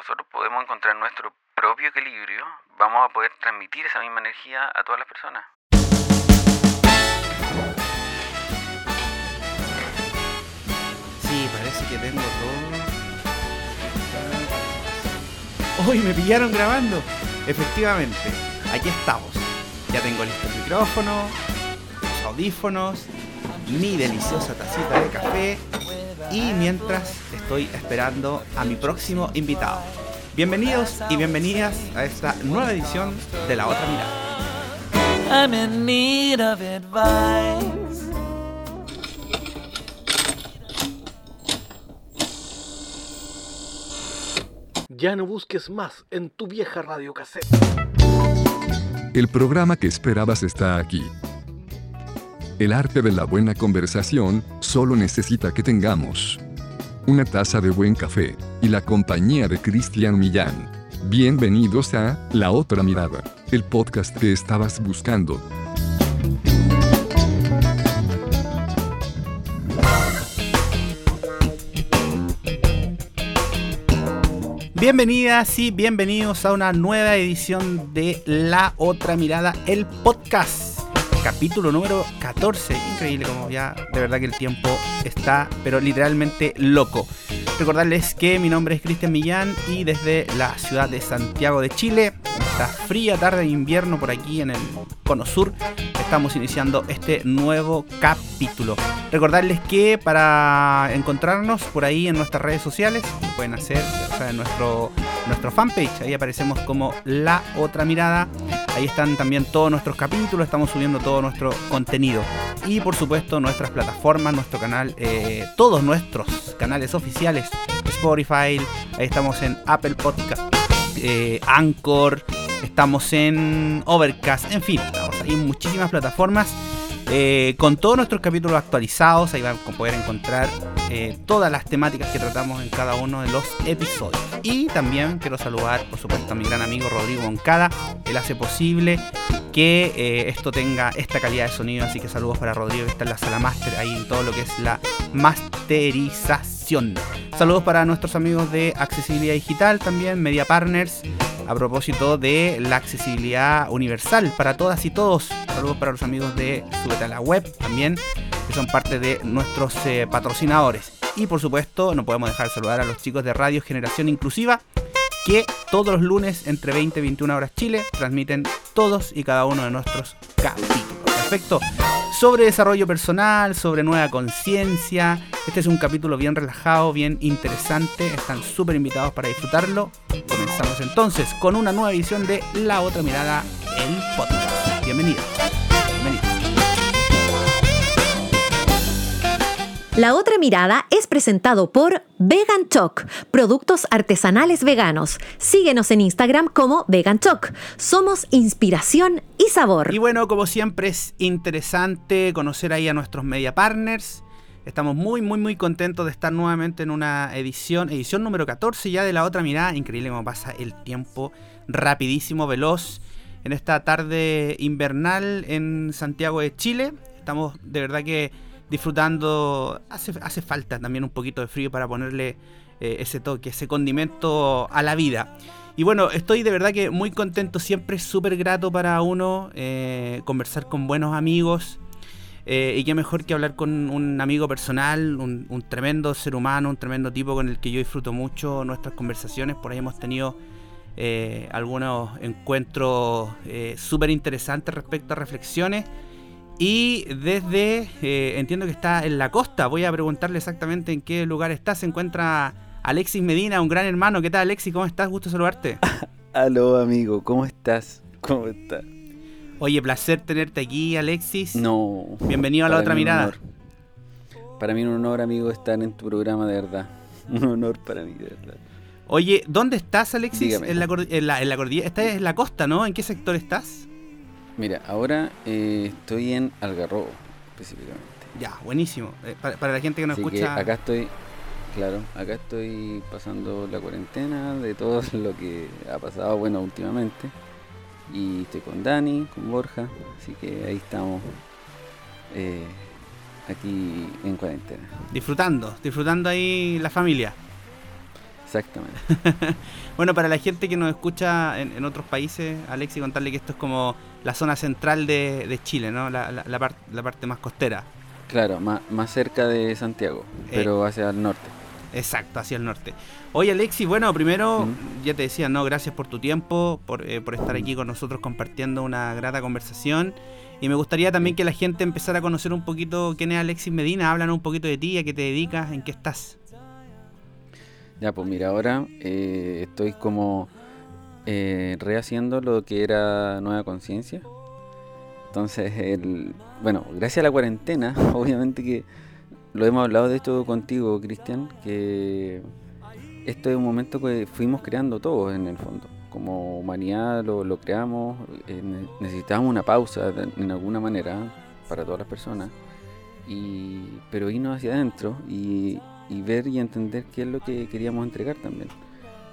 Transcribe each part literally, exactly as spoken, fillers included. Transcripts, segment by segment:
nosotros podemos encontrar nuestro propio equilibrio, vamos a poder transmitir esa misma energía a todas las personas. Sí, parece que tengo todo. ¡Uy, me pillaron grabando! Efectivamente, aquí estamos. Ya tengo listo el micrófono, los audífonos, mi deliciosa tacita de café y mientras estoy esperando a mi próximo invitado. Bienvenidos y bienvenidas a esta nueva edición de La Otra Mirada. I'm in need of advice. Ya no busques más en tu vieja radiocassette. El programa que esperabas está aquí. El arte de la buena conversación solo necesita que tengamos una taza de buen café y la compañía de Cristian Millán. Bienvenidos a La Otra Mirada, el podcast que estabas buscando. Bienvenidas y bienvenidos a una nueva edición de La Otra Mirada, el podcast, capítulo número catorce. Increíble, como ya de verdad que el tiempo está, pero literalmente loco. Recordarles que mi nombre es Cristian Millán y desde la ciudad de Santiago de Chile, esta fría tarde de invierno por aquí en el Cono Sur, estamos iniciando este nuevo capítulo. Recordarles que para encontrarnos por ahí en nuestras redes sociales, lo pueden hacer, o sea, en nuestro, nuestro fanpage, ahí aparecemos como La Otra Mirada. Ahí están también todos nuestros capítulos, estamos subiendo todo nuestro contenido. Y por supuesto nuestras plataformas, nuestro canal, eh, todos nuestros canales oficiales, Spotify, ahí estamos en Apple Podcast, eh, Anchor, estamos en Overcast, en fin, hay muchísimas plataformas eh, con todos nuestros capítulos actualizados. Ahí van a poder encontrar eh, todas las temáticas que tratamos en cada uno de los episodios. Y también quiero saludar, por supuesto, a mi gran amigo Rodrigo Moncada. Él hace posible que eh, esto tenga esta calidad de sonido. Así que saludos para Rodrigo, que está en la sala máster, ahí en todo lo que es la masterización. Saludos para nuestros amigos de Accesibilidad Digital, también Media Partners, a propósito de la accesibilidad universal para todas y todos. Saludos para los amigos de Súbete a la Web también, que son parte de nuestros eh, patrocinadores. Y por supuesto, no podemos dejar de saludar a los chicos de Radio Generación Inclusiva, que todos los lunes entre veinte y veintiuna horas Chile transmiten todos y cada uno de nuestros capítulos. Perfecto. Sobre desarrollo personal, sobre nueva conciencia. Este es un capítulo bien relajado, bien interesante. Están súper invitados para disfrutarlo. Comenzamos entonces con una nueva edición de La Otra Mirada, el podcast. Bienvenidos. Bienvenidos. La Otra Mirada es presentado por Vegan Choc, productos artesanales veganos. Síguenos en Instagram como Vegan Choc. Somos inspiración y sabor. Y bueno, como siempre es interesante conocer ahí a nuestros media partners. Estamos muy, muy, muy contentos de estar nuevamente en una edición, edición número catorce ya de La Otra Mirada. Increíble cómo pasa el tiempo, rapidísimo, veloz. En esta tarde invernal en Santiago de Chile, estamos de verdad que disfrutando. Hace, hace falta también un poquito de frío para ponerle eh, ese toque, ese condimento a la vida. Y bueno, estoy de verdad que muy contento, siempre es súper grato para uno eh, conversar con buenos amigos. Eh, y qué mejor que hablar con un amigo personal, un, un tremendo ser humano, un tremendo tipo con el que yo disfruto mucho nuestras conversaciones. Por ahí hemos tenido eh, algunos encuentros eh, súper interesantes respecto a reflexiones. Y desde, eh, entiendo que está en la costa, voy a preguntarle exactamente en qué lugar está. Se encuentra Alexis Medina, un gran hermano. ¿Qué tal, Alexis? ¿Cómo estás? Gusto saludarte. Aló, amigo. ¿Cómo estás? ¿Cómo estás? Oye, placer tenerte aquí, Alexis. No. Bienvenido a La Otra Mirada. Para mí un honor, amigo, estar en tu programa, de verdad. Un honor para mí, de verdad. Oye, ¿dónde estás, Alexis? En la, en la, en la cordillera. Estás en la costa, ¿no? ¿En qué sector estás? Mira, ahora eh, estoy en Algarrobo, específicamente. Ya, buenísimo. Eh, para, para la gente que no Así escucha... Que acá estoy, claro, acá estoy pasando la cuarentena de todo lo que ha pasado, bueno, últimamente. Y estoy con Dani, con Borja, así que ahí estamos, eh, aquí en cuarentena. Disfrutando, disfrutando ahí la familia. Exactamente. Bueno, para la gente que nos escucha en, en otros países, Alexis, contarle que esto es como la zona central de, de Chile, ¿no? La, la, la, part, la parte más costera. Claro, más, más cerca de Santiago, pero eh, hacia el norte. Exacto, hacia el norte. Oye, Alexis, bueno, primero, ¿Mm? ya te decía, no, gracias por tu tiempo, por, eh, por estar aquí con nosotros compartiendo una grata conversación. Y me gustaría también que la gente empezara a conocer un poquito quién es Alexis Medina. Háblanos un poquito de ti, a qué te dedicas, en qué estás. Ya, pues mira, ahora eh, estoy como eh, rehaciendo lo que era Nueva Conciencia. Entonces, el, bueno, gracias a la cuarentena, obviamente que lo hemos hablado de esto contigo, Cristian, que esto es un momento que fuimos creando todos en el fondo. Como humanidad lo, lo creamos, eh, necesitábamos una pausa de, en alguna manera para todas las personas, y, pero irnos hacia adentro y, y ver y entender qué es lo que queríamos entregar también,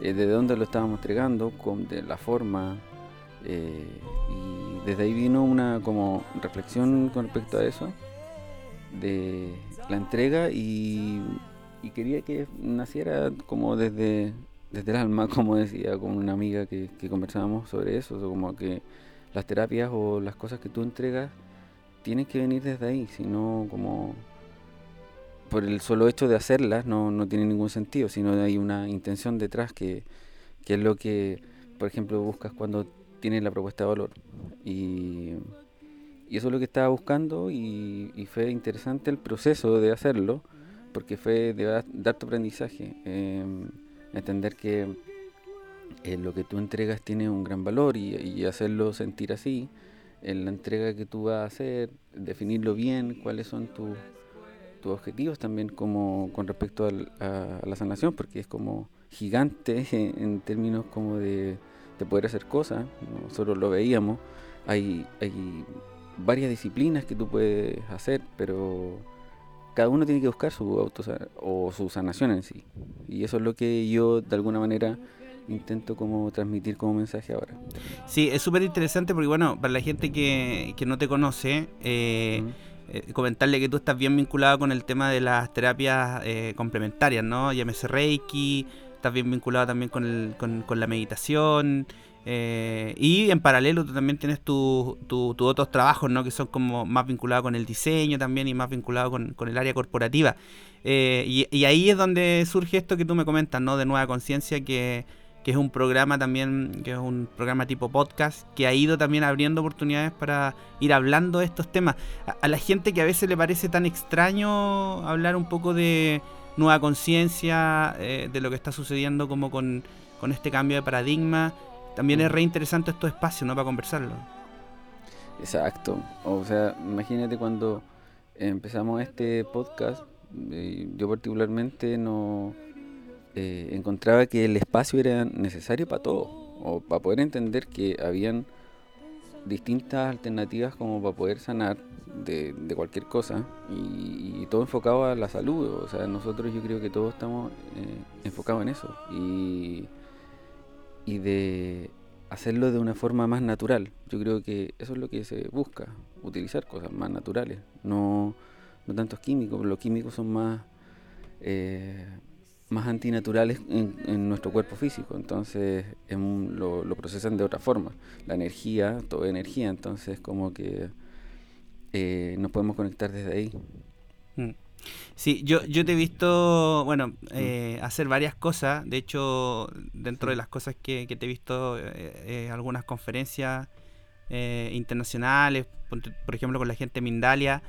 eh, de dónde lo estábamos entregando, con, de la forma, eh, y desde ahí vino una como reflexión con respecto a eso, de la entrega, y, y quería que naciera como desde... desde el alma, como decía con una amiga que, que conversábamos sobre eso, como que las terapias o las cosas que tú entregas tienen que venir desde ahí, sino como por el solo hecho de hacerlas no, no tiene ningún sentido, sino hay una intención detrás que, que es lo que, por ejemplo, buscas cuando tienes la propuesta de valor. Y, y eso es lo que estaba buscando, y, y fue interesante el proceso de hacerlo, porque fue de dar tu aprendizaje. Eh, entender que eh, lo que tú entregas tiene un gran valor, y, y hacerlo sentir así en la entrega que tú vas a hacer, definirlo bien, cuáles son tus tu objetivos también como con respecto al, a, a la sanación, porque es como gigante en, en términos como de, de poder hacer cosas. Nosotros lo veíamos, hay, hay varias disciplinas que tú puedes hacer, pero cada uno tiene que buscar su auto o su sanación en sí. Y eso es lo que yo, de alguna manera, intento como transmitir como mensaje ahora. Sí, es súper interesante porque, bueno, para la gente que, que no te conoce, eh, uh-huh. eh, comentarle que tú estás bien vinculado con el tema de las terapias eh, complementarias, ¿no? Llámese Reiki, estás bien vinculado también con, el, con, con la meditación. Eh, y en paralelo tú también tienes tus tu, tu otros trabajos, ¿no? Que son como más vinculados con el diseño también, y más vinculados con, con el área corporativa. Eh, y, y ahí es donde surge esto que tú me comentas, ¿no? De Nueva Conciencia, que, que es un programa también, que es un programa tipo podcast, que ha ido también abriendo oportunidades para ir hablando de estos temas. A, a la gente que a veces le parece tan extraño hablar un poco de Nueva Conciencia, eh, de lo que está sucediendo como con, con este cambio de paradigma. También es re interesante estos espacios, ¿no? Para conversarlo. Exacto. O sea, imagínate cuando empezamos este podcast, eh, yo particularmente no eh, encontraba que el espacio era necesario para todo, o para poder entender que habían distintas alternativas como para poder sanar de, de cualquier cosa, y, y todo enfocado a la salud. O sea, nosotros yo creo que todos estamos eh, enfocados en eso. Y... y de hacerlo de una forma más natural. Yo creo que eso es lo que se busca, utilizar cosas más naturales, no, no tantos químicos. Los químicos son más, eh, más antinaturales en, en nuestro cuerpo físico, entonces en, lo, lo procesan de otra forma. La energía, toda energía, entonces como que eh, nos podemos conectar desde ahí. Mm. Sí, yo, yo te he visto, bueno, eh, hacer varias cosas. De hecho, dentro de las cosas que, que te he visto, eh, eh, algunas conferencias eh, internacionales, por ejemplo con la gente de Mindalia,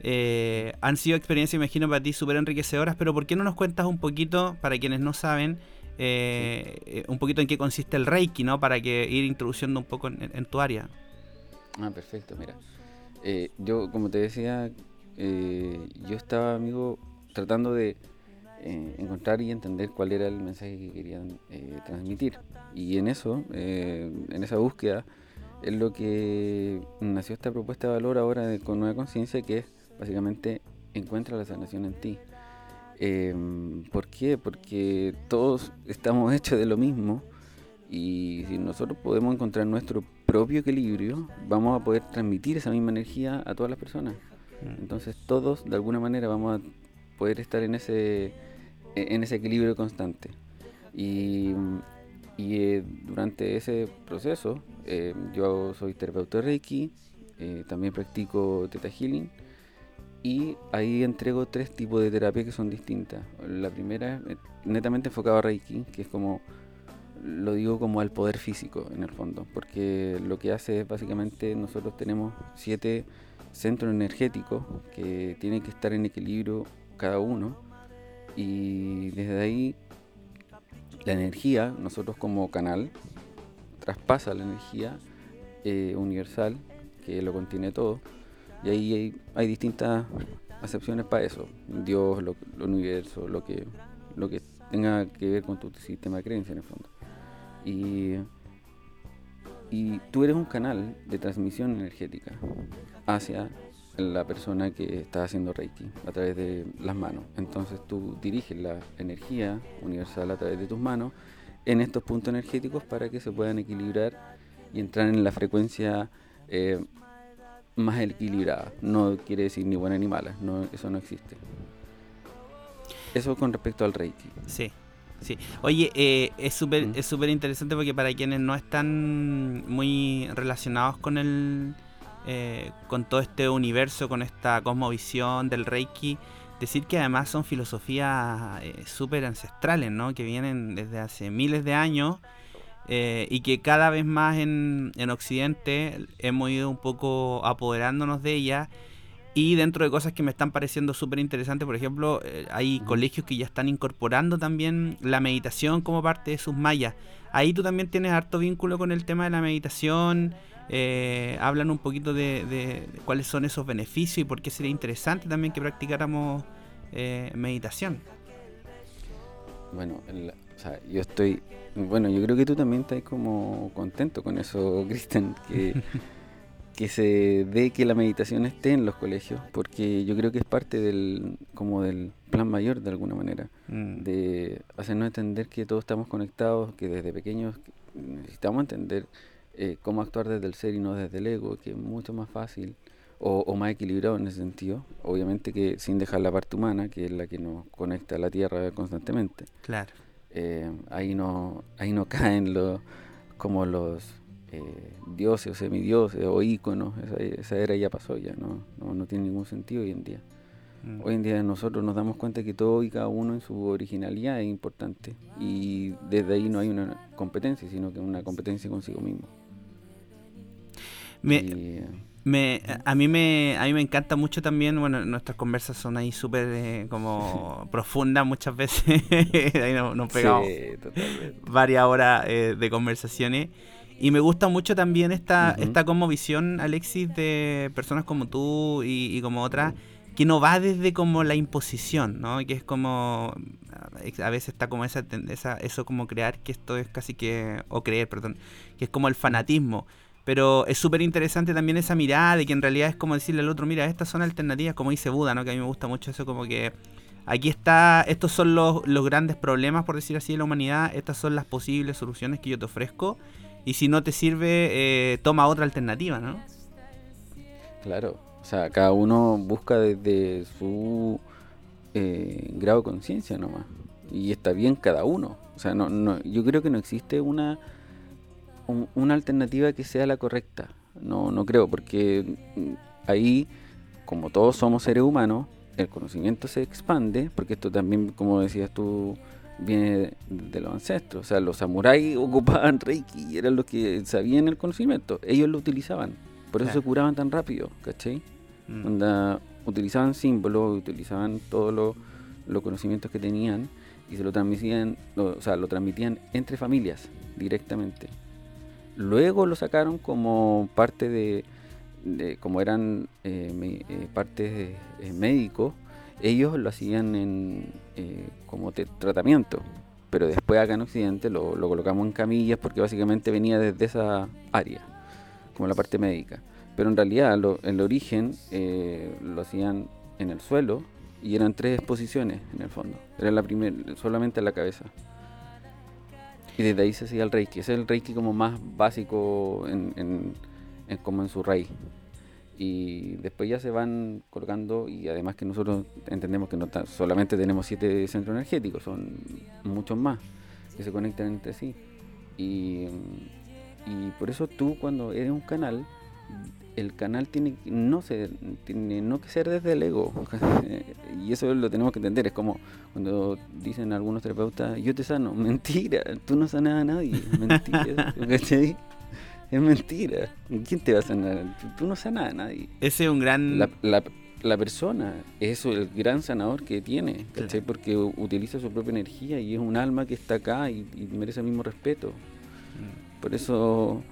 eh, han sido experiencias, imagino, para ti súper enriquecedoras. Pero ¿por qué no nos cuentas un poquito, para quienes no saben, eh, eh, un poquito en qué consiste el Reiki, ¿no? Para que ir introduciendo un poco en, en tu área. Ah, perfecto, mira, eh, yo como te decía... Eh, yo estaba, amigo, tratando de eh, encontrar y entender cuál era el mensaje que querían eh, transmitir, y en eso, eh, en esa búsqueda es lo que nació esta propuesta de valor ahora de, con Nueva Conciencia, que es básicamente encuentra la sanación en ti. Eh, ¿por qué? Porque todos estamos hechos de lo mismo, y si nosotros podemos encontrar nuestro propio equilibrio, vamos a poder transmitir esa misma energía a todas las personas. Entonces todos de alguna manera vamos a poder estar en ese en ese equilibrio constante. Y, y eh, durante ese proceso, eh, yo soy terapeuta de Reiki, eh, también practico Theta Healing, y ahí entrego tres tipos de terapia que son distintas. La primera es netamente enfocada a Reiki, que es como, lo digo como al poder físico en el fondo, porque lo que hace es básicamente nosotros tenemos siete centros energéticos que tienen que estar en equilibrio cada uno, y desde ahí la energía, nosotros como canal, traspasa la energía eh, universal que lo contiene todo. Y ahí hay, hay distintas acepciones para eso. Dios, lo, lo universo, lo que, lo que tenga que ver con tu sistema de creencia en el fondo. Y, y tú eres un canal de transmisión energética hacia la persona que está haciendo Reiki a través de las manos. Entonces tú diriges la energía universal a través de tus manos en estos puntos energéticos para que se puedan equilibrar y entrar en la frecuencia eh, más equilibrada. No quiere decir ni buena ni mala, no, eso no existe. Eso con respecto al Reiki. Sí, sí. Oye, eh, es súper ¿Mm? es súper interesante, porque para quienes no están muy relacionados con el eh, con todo este universo, con esta cosmovisión del Reiki, decir que además son filosofías eh, súper ancestrales, ¿no? Que vienen desde hace miles de años. Eh, y que cada vez más en, en Occidente hemos ido un poco apoderándonos de ella, y dentro de cosas que me están pareciendo súper interesantes, por ejemplo, eh, hay colegios que ya están incorporando también la meditación como parte de sus mallas. Ahí tú también tienes harto vínculo con el tema de la meditación, eh, hablan un poquito de, de cuáles son esos beneficios y por qué sería interesante también que practicáramos eh, meditación. Bueno, el, o sea, yo estoy... Bueno, yo creo que tú también estás como contento con eso, Cristian, que, que se dé que la meditación esté en los colegios, porque yo creo que es parte del como del plan mayor de alguna manera, mm. de hacernos entender que todos estamos conectados, que desde pequeños necesitamos entender eh, cómo actuar desde el ser y no desde el ego, que es mucho más fácil o, o más equilibrado en ese sentido, obviamente que sin dejar la parte humana, que es la que nos conecta a la tierra constantemente. Claro. Eh, ahí no ahí no caen los como los eh, dioses o semidioses o íconos. Esa, esa era ya pasó, ya no, no no tiene ningún sentido hoy en día. Mm. Hoy en día nosotros nos damos cuenta que todo y cada uno en su originalidad es importante, y desde ahí no hay una competencia, sino que una competencia consigo mismo. Me... Y, eh, Me, a mí me a mí me encanta mucho también, bueno, nuestras conversas son ahí súper eh, como profundas muchas veces, ahí nos, nos pegamos sí, totalmente. Varias horas eh, de conversaciones, y me gusta mucho también esta, uh-huh. esta como visión, Alexis, de personas como tú y, y como otras, que no va desde como la imposición, ¿no? Que es como, a veces está como esa, esa eso como crear que esto es casi que, o creer, perdón, que es como el fanatismo. Pero es súper interesante también esa mirada de que en realidad es como decirle al otro, mira, estas son alternativas, como dice Buda, ¿no? Que a mí me gusta mucho eso, como que aquí está, estos son los, los grandes problemas, por decir así, de la humanidad, estas son las posibles soluciones que yo te ofrezco, y si no te sirve, eh, toma otra alternativa, ¿no? Claro, o sea, cada uno busca desde su eh, grado de conciencia nomás, y está bien cada uno, o sea, no, no, yo creo que no existe una... una alternativa que sea la correcta, no no creo, porque ahí, como todos somos seres humanos, el conocimiento se expande, porque esto también, como decías tú, viene de los ancestros. O sea, los samuráis ocupaban Reiki y eran los que sabían el conocimiento, ellos lo utilizaban, por eso claro. se curaban tan rápido, ¿cachai? Mm. Onda, utilizaban símbolos, utilizaban todos los los conocimientos que tenían y se lo transmitían, o sea, lo transmitían entre familias directamente. Luego lo sacaron como parte de, de como eran eh, me, eh, partes eh, médicos, ellos lo hacían en eh, como te, tratamiento, pero después acá en Occidente lo, lo colocamos en camillas, porque básicamente venía desde esa área, como la parte médica. Pero en realidad lo, el origen eh, lo hacían en el suelo, y eran tres exposiciones en el fondo, era la primera, solamente en la cabeza. Y desde ahí se hacía el Reiki. Ese es el Reiki como más básico en, en, en como en su raíz. Y después ya se van colocando, y además que nosotros entendemos que no tan, solamente tenemos siete centros energéticos, son muchos más. que se conectan entre sí. Y, y por eso tú, cuando eres un canal, el canal tiene no ser, tiene no que ser desde el ego. Y eso lo tenemos que entender. Es como cuando dicen algunos terapeutas, yo te sano. Mentira, tú no sanas a nadie. Mentira. ¿Cachai? Es mentira. ¿Quién te va a sanar? Tú no sanas a nadie. Ese es un gran... La, la, la persona es el gran sanador que tiene, ¿cachai? Claro. Porque utiliza su propia energía y es un alma que está acá y, y merece el mismo respeto. Por eso...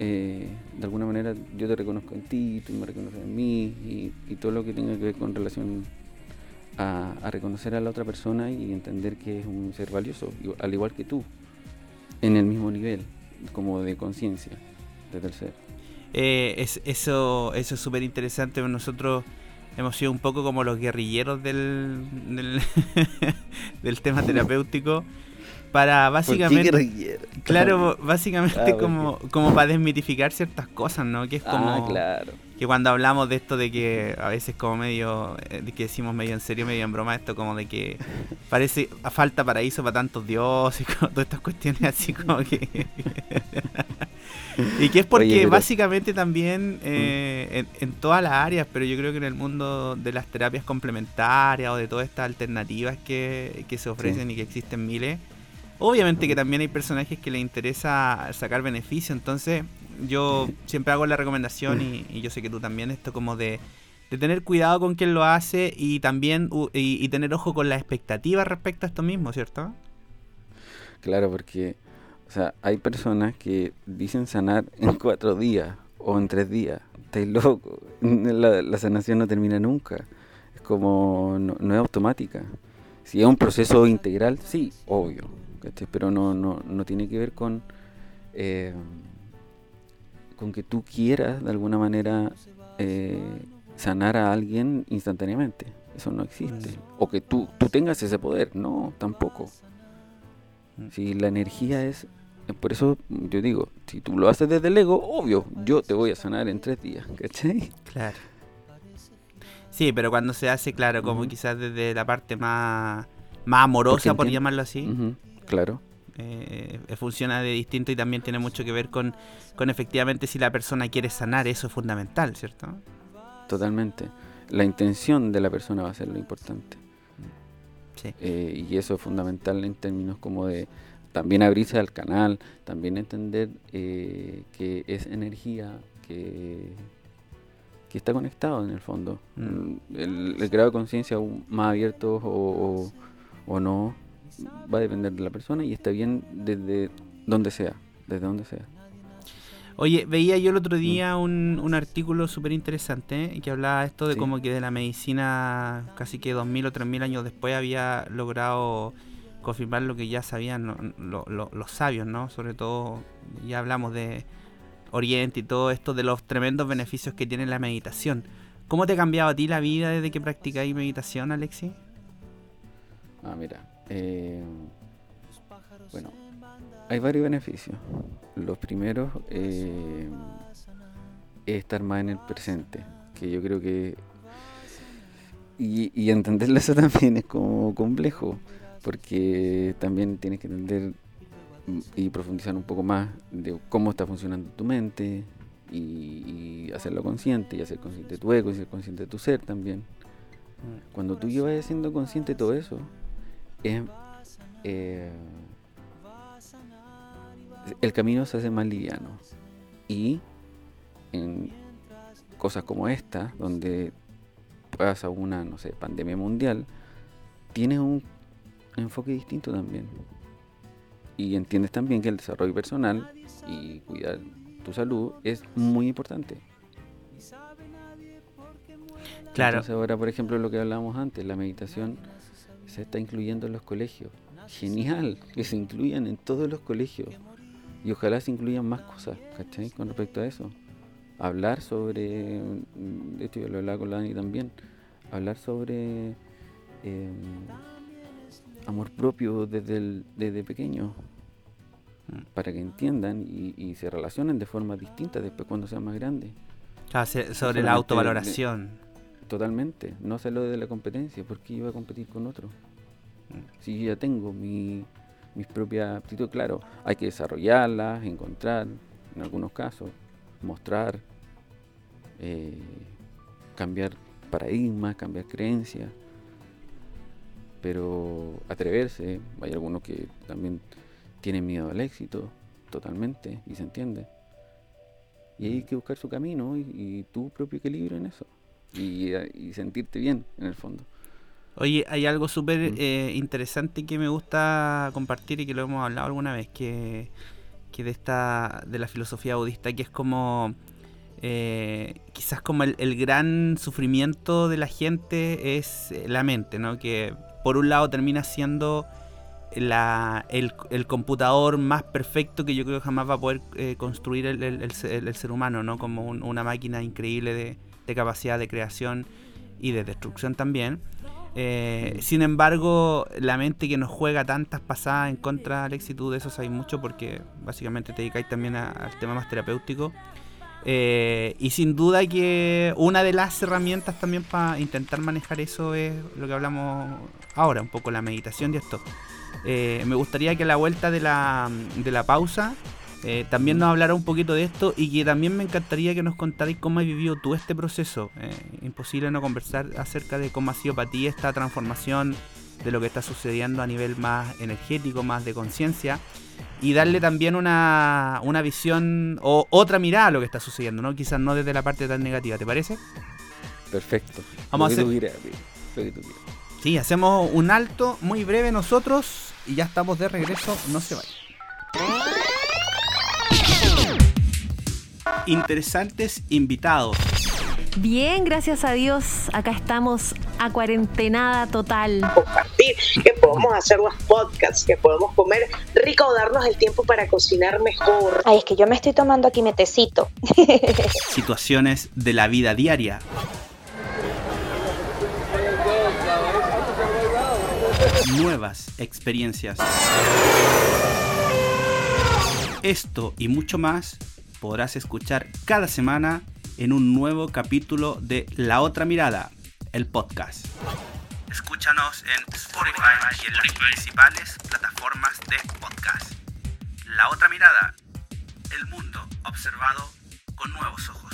Eh, de alguna manera yo te reconozco en ti, tú me reconoces en mí, y, y todo lo que tenga que ver con relación a, a reconocer a la otra persona y entender que es un ser valioso, al igual que tú, en el mismo nivel, como de conciencia, desde el ser. Eh, es, eso, eso es súper interesante. Nosotros hemos sido un poco como los guerrilleros del, del, del tema terapéutico. Para básicamente, claro, básicamente ah, como, como para desmitificar ciertas cosas, ¿no? Que es como ah, claro. que cuando hablamos de esto de que a veces como medio, de que decimos medio en serio, medio en broma, esto como de que parece falta paraíso para tantos dioses, como todas estas cuestiones así como que... Y que es porque Oye, pero... básicamente también eh, en, en todas las áreas, pero yo creo que en el mundo de las terapias complementarias o de todas estas alternativas que, que se ofrecen sí. y que existen miles... Obviamente que también hay personajes que les interesa sacar beneficio, entonces yo siempre hago la recomendación y, y yo sé que tú también, esto como de, de tener cuidado con quien lo hace y también y, y tener ojo con las expectativas respecto a esto mismo, ¿cierto? Claro, porque o sea, hay personas que dicen sanar en cuatro días o en tres días, estáis loco, la, la sanación no termina nunca, es como no, no es automática, si es un proceso integral, sí, obvio. Pero no, no, no tiene que ver con eh, con que tú quieras de alguna manera eh, sanar a alguien instantáneamente, eso no existe, o que tú, tú tengas ese poder, no, tampoco. Si la energía es, por eso yo digo, si tú lo haces desde el ego, obvio, yo te voy a sanar en tres días, ¿cachai? Claro. Sí, pero cuando se hace, claro, como uh-huh. quizás desde la parte más, más amorosa, por llamarlo así. Uh-huh. Claro. Eh, funciona de distinto y también tiene mucho que ver con, con efectivamente si la persona quiere sanar, eso es fundamental, ¿cierto? Totalmente. La intención de la persona va a ser lo importante. Sí. Eh, y eso es fundamental en términos como de también abrirse al canal, también entender eh, que es energía que, que está conectado en el fondo. Mm. El, el grado de conciencia más abierto o, o, o no va a depender de la persona y está bien desde donde sea, desde donde sea. Oye, veía yo el otro día un, un artículo súper interesante ¿eh? que hablaba esto de sí. como que de la medicina casi que dos mil o tres mil años después había logrado confirmar lo que ya sabían lo, lo, lo, los sabios, ¿no? Sobre todo ya hablamos de Oriente y todo esto de los tremendos beneficios que tiene la meditación. ¿Cómo te ha cambiado a ti la vida desde que practicáis meditación, Alexis? Ah, mira... Eh, bueno, hay varios beneficios. Los primeros eh, es estar más en el presente, que yo creo que y, y entenderlo eso también es como complejo, porque también tienes que entender y profundizar un poco más de cómo está funcionando tu mente y, y hacerlo consciente y hacer consciente de tu ego y ser consciente de tu ser también. Cuando tú llevas siendo consciente de todo eso Es, eh, el camino se hace más liviano y en cosas como esta donde pasa una no sé pandemia mundial tienes un enfoque distinto también y entiendes también que el desarrollo personal y cuidar tu salud es muy importante. Claro. Entonces ahora por ejemplo lo que hablábamos antes, la meditación se está incluyendo en los colegios. Genial, que se incluyan en todos los colegios. Y ojalá se incluyan más cosas, ¿cachai? Con respecto a eso. Hablar sobre, de hecho yo lo hablaba con la Dani también, hablar sobre eh, amor propio desde, el, desde pequeño, para que entiendan y, y se relacionen de formas distintas después cuando sean más grandes. Ah, se, sobre la autovaloración. Totalmente, no hacerlo de la competencia, porque iba a competir con otro. Si yo ya tengo mi mis propias aptitudes. Claro, hay que desarrollarlas, encontrar, en algunos casos, mostrar, eh, cambiar paradigmas, cambiar creencias, pero atreverse. Hay algunos que también tienen miedo al éxito, totalmente, y se entiende. Y hay que buscar su camino y, y tu propio equilibrio en eso. Y, y sentirte bien, en el fondo. Oye, hay algo súper eh, interesante que me gusta compartir y que lo hemos hablado alguna vez, que, que de esta de la filosofía budista, que es como eh, quizás como el, el gran sufrimiento de la gente es la mente, ¿no? Que por un lado termina siendo la, el, el computador más perfecto que yo creo que jamás va a poder eh, construir el, el, el, el ser humano, ¿no? Como un, una máquina increíble de, de capacidad de creación y de destrucción también. Eh, sin embargo, la mente que nos juega tantas pasadas en contra, Alexis, tú de eso sabes mucho porque básicamente te dedicáis también a, al tema más terapéutico, eh, y sin duda que una de las herramientas también para intentar manejar eso es lo que hablamos ahora, un poco la meditación y esto. Eh, me gustaría que a la vuelta de la, de la pausa eh, también nos hablara un poquito de esto, y que también me encantaría que nos contarais cómo has vivido tú este proceso. Eh, imposible no conversar acerca de cómo ha sido para ti esta transformación, de lo que está sucediendo a nivel más energético, más de conciencia, y darle también una, una visión o otra mirada a lo que está sucediendo, ¿no? Quizás no desde la parte tan negativa, ¿te parece? Perfecto. Vamos lo a hacer... Sí, hacemos un alto muy breve nosotros y ya estamos de regreso, no se vayan. Interesantes invitados. Bien, gracias a Dios, acá estamos a cuarentenada total. Compartir, que podemos hacer los podcasts, que podemos comer rico o darnos el tiempo para cocinar mejor. Ay, es que yo me estoy tomando aquí mi tecito. Situaciones de la vida diaria. Nuevas experiencias. Esto y mucho más podrás escuchar cada semana en un nuevo capítulo de La Otra Mirada, el podcast. Escúchanos en Spotify y en las principales plataformas de podcast. La Otra Mirada, el mundo observado con nuevos ojos.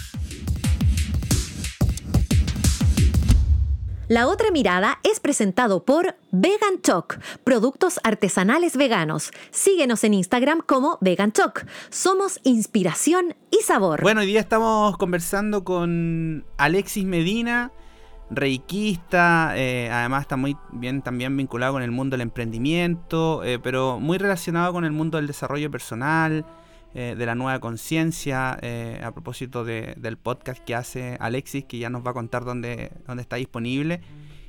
La Otra Mirada es presentado por Vegan Choc, productos artesanales veganos. Síguenos en Instagram como Vegan Choc. Somos inspiración y sabor. Bueno, hoy día estamos conversando con Alexis Medina, reikista, eh, además está muy bien también vinculado con el mundo del emprendimiento, eh, pero muy relacionado con el mundo del desarrollo personal, eh, de la nueva conciencia, eh, a propósito de, del podcast que hace Alexis, que ya nos va a contar dónde, dónde está disponible.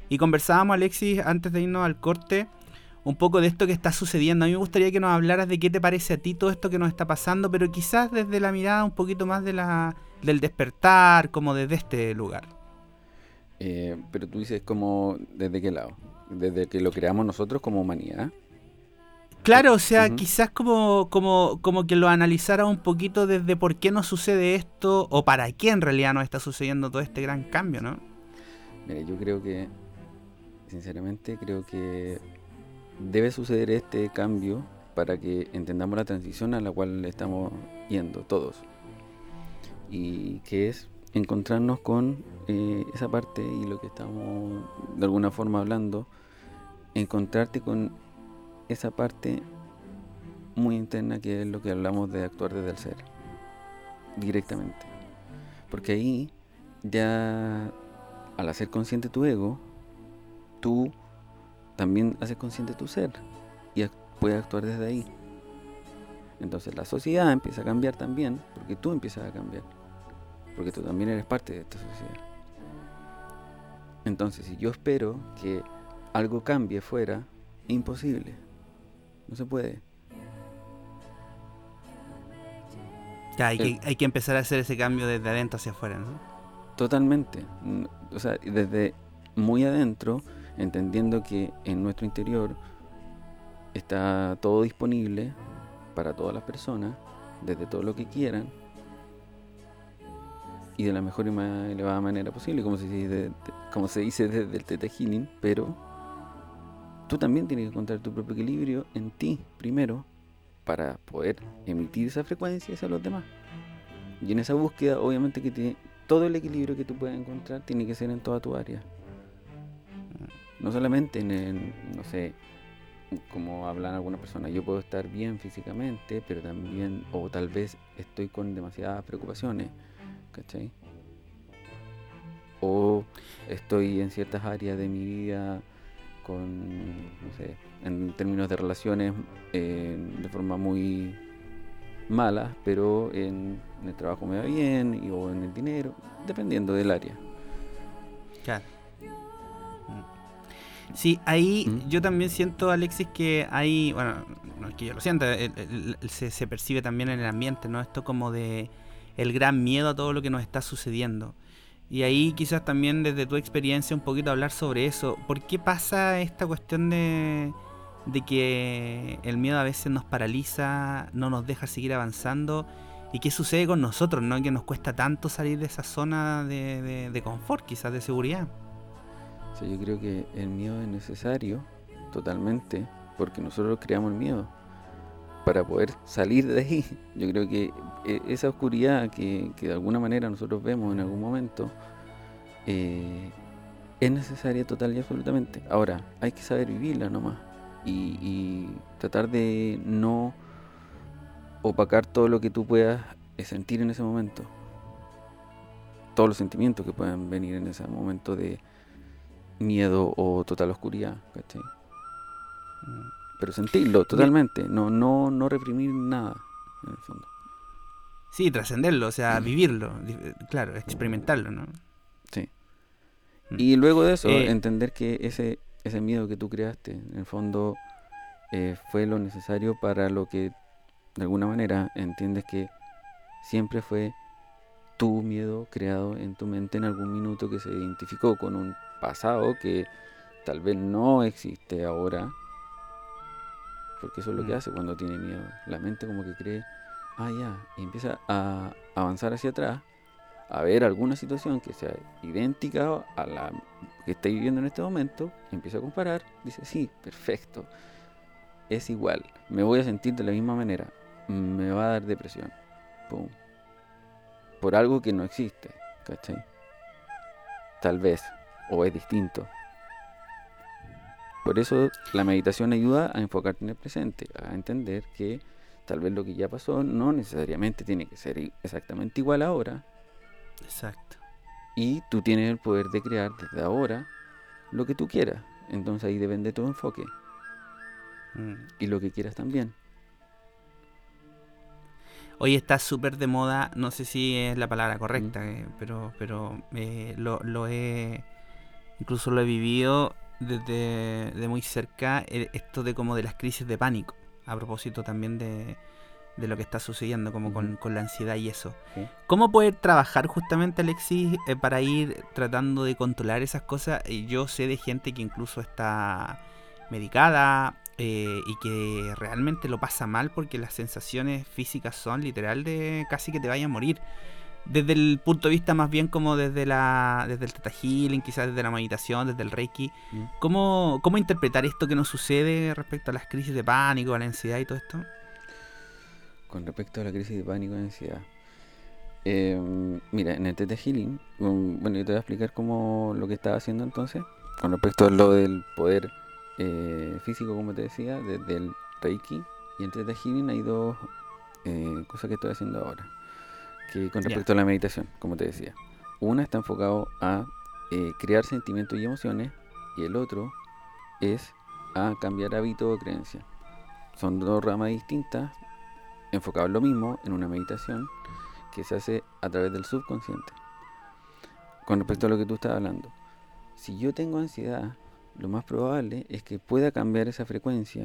Y conversábamos, Alexis, antes de irnos al corte, un poco de esto que está sucediendo. A mí me gustaría que nos hablaras de qué te parece a ti todo esto que nos está pasando, pero quizás desde la mirada un poquito más de la, del despertar, como desde este lugar. Eh, pero tú dices, como ¿desde qué lado? ¿Desde que lo creamos nosotros como humanidad? Claro, o sea, uh-huh. Quizás como, como, como que lo analizara un poquito desde por qué nos sucede esto, o para qué en realidad nos está sucediendo todo este gran cambio, ¿no? Mira, yo creo que, sinceramente, creo que debe suceder este cambio para que entendamos la transición a la cual estamos yendo todos. Y que es encontrarnos con eh, esa parte y lo que estamos de alguna forma hablando, encontrarte con esa parte muy interna que es lo que hablamos de actuar desde el ser directamente, porque ahí ya al hacer consciente tu ego, tú también haces consciente tu ser y act- puedes actuar desde ahí. Entonces la sociedad empieza a cambiar también, porque tú empiezas a cambiar, porque tú también eres parte de esta sociedad. Entonces, si yo espero que algo cambie fuera, imposible. No se puede. Ya, hay, eh, que, hay que empezar a hacer ese cambio desde adentro hacia afuera, ¿no? Totalmente. O sea, desde muy adentro, entendiendo que en nuestro interior está todo disponible para todas las personas, desde todo lo que quieran, y de la mejor y más elevada manera posible, como se dice, como se dice desde el Theta Healing, pero tú también tienes que encontrar tu propio equilibrio en ti primero para poder emitir esa frecuencia hacia los demás. Y en esa búsqueda, obviamente, que tiene todo el equilibrio que tú puedes encontrar tiene que ser en toda tu área. No solamente en, el, no sé, como hablan algunas personas, yo puedo estar bien físicamente, pero también, o tal vez estoy con demasiadas preocupaciones, ¿cachai? O estoy en ciertas áreas de mi vida con, no sé, en términos de relaciones eh, de forma muy mala, pero en, en el trabajo me va bien, y, o en el dinero, dependiendo del área. Claro. Sí, ahí ¿Mm? yo también siento, Alexis, que hay, bueno, no es que yo lo sienta, el, el, el, se, se percibe también en el ambiente, ¿no? Esto como de el gran miedo a todo lo que nos está sucediendo. Y ahí quizás también desde tu experiencia un poquito hablar sobre eso. ¿Por qué pasa esta cuestión de, de que el miedo a veces nos paraliza, no nos deja seguir avanzando? ¿Y qué sucede con nosotros, no? Que nos cuesta tanto salir de esa zona de, de, de confort, quizás de seguridad. O sea, yo creo que el miedo es necesario totalmente, porque nosotros creamos el miedo para poder salir de ahí. Yo creo que esa oscuridad que, que de alguna manera nosotros vemos en algún momento eh, es necesaria total y absolutamente. Ahora, hay que saber vivirla nomás y, y tratar de no opacar todo lo que tú puedas sentir en ese momento. Todos los sentimientos que puedan venir en ese momento de miedo o total oscuridad, ¿cachai? Pero sentirlo totalmente, no no no reprimir nada en el fondo. Sí, trascenderlo, o sea, mm. vivirlo, claro, experimentarlo, ¿no? Sí. Mm. Y luego de eso, eh, entender que ese ese miedo que tú creaste, en el fondo, eh, fue lo necesario para lo que, de alguna manera, entiendes que siempre fue tu miedo creado en tu mente en algún minuto que se identificó con un pasado que tal vez no existe ahora, porque eso es lo mm. que hace cuando tiene miedo la mente, como que cree, ah ya, y empieza a avanzar hacia atrás a ver alguna situación que sea idéntica a la que está viviendo en este momento, empieza a comparar, dice sí, perfecto, es igual, me voy a sentir de la misma manera, me va a dar depresión, pum, por algo que no existe, ¿cachai? Tal vez, o es distinto. Por eso la meditación ayuda a enfocarte en el presente, a entender que tal vez lo que ya pasó no necesariamente tiene que ser exactamente igual ahora. Exacto. Y tú tienes el poder de crear desde ahora lo que tú quieras. Entonces ahí depende de tu enfoque. Mm. Y lo que quieras también. Hoy está súper de moda, no sé si es la palabra correcta, mm. eh, pero pero eh, lo, lo he incluso lo he vivido desde de muy cerca, eh, esto de como de las crisis de pánico, a propósito también de, de lo que está sucediendo como mm. con, con la ansiedad y eso. ¿Sí? ¿Cómo poder trabajar justamente, Alexis, eh, para ir tratando de controlar esas cosas? Yo sé de gente que incluso está medicada, Eh, y que realmente lo pasa mal porque las sensaciones físicas son literal de casi que te vaya a morir. Desde el punto de vista más bien como desde la desde el Theta Healing, quizás desde la meditación, desde el Reiki, mm. ¿Cómo, ¿cómo interpretar esto que nos sucede respecto a las crisis de pánico, a la ansiedad y todo esto? Con respecto a la crisis de pánico y ansiedad, eh, mira, en el Theta Healing, bueno, yo te voy a explicar cómo lo que estaba haciendo entonces con respecto a lo del poder Eh, físico, como te decía, desde el Reiki, y en Theta Healing hay dos eh, cosas que estoy haciendo ahora que con respecto yeah. a la meditación, como te decía, una está enfocado a eh, crear sentimientos y emociones, y el otro es a cambiar hábito o creencia. Son dos ramas distintas enfocadas en lo mismo, en una meditación que se hace a través del subconsciente. Con respecto a lo que tú estás hablando, si yo tengo ansiedad, lo más probable es que pueda cambiar esa frecuencia,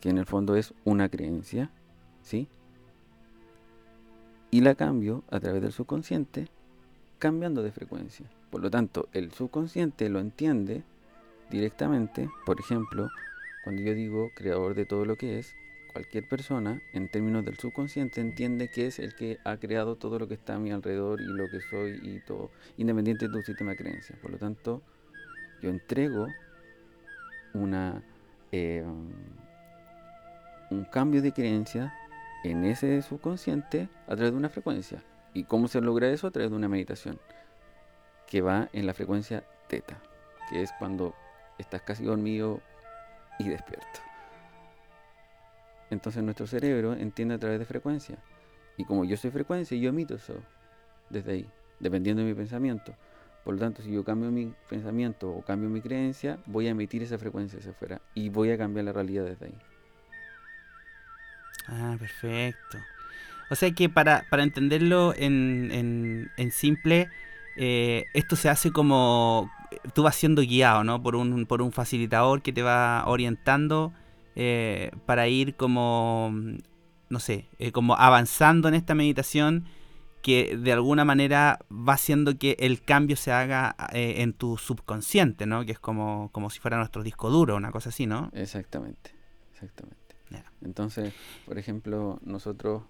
que en el fondo es una creencia, ¿sí? Y la cambio a través del subconsciente, cambiando de frecuencia. Por lo tanto, el subconsciente lo entiende directamente. Por ejemplo, cuando yo digo creador de todo lo que es, cualquier persona, en términos del subconsciente, entiende que es el que ha creado todo lo que está a mi alrededor y lo que soy y todo, independiente de tu sistema de creencias. Por lo tanto, yo entrego una eh, un cambio de creencia en ese subconsciente a través de una frecuencia. ¿Y cómo se logra eso? A través de una meditación que va en la frecuencia teta, que es cuando estás casi dormido y despierto. Entonces nuestro cerebro entiende a través de frecuencia, y como yo soy frecuencia, yo emito eso desde ahí, dependiendo de mi pensamiento. Por lo tanto, si yo cambio mi pensamiento o cambio mi creencia, voy a emitir esa frecuencia hacia afuera y voy a cambiar la realidad desde ahí. Ah, perfecto. O sea que para, para entenderlo en, en, en simple, eh, esto se hace como... Tú vas siendo guiado, ¿no? Por un, por un facilitador que te va orientando eh, para ir como, no sé, eh, como avanzando en esta meditación, que de alguna manera va haciendo que el cambio se haga eh, en tu subconsciente, ¿no? Que es como, como si fuera nuestro disco duro, una cosa así, ¿no? Exactamente, exactamente. Yeah. Entonces, por ejemplo, nosotros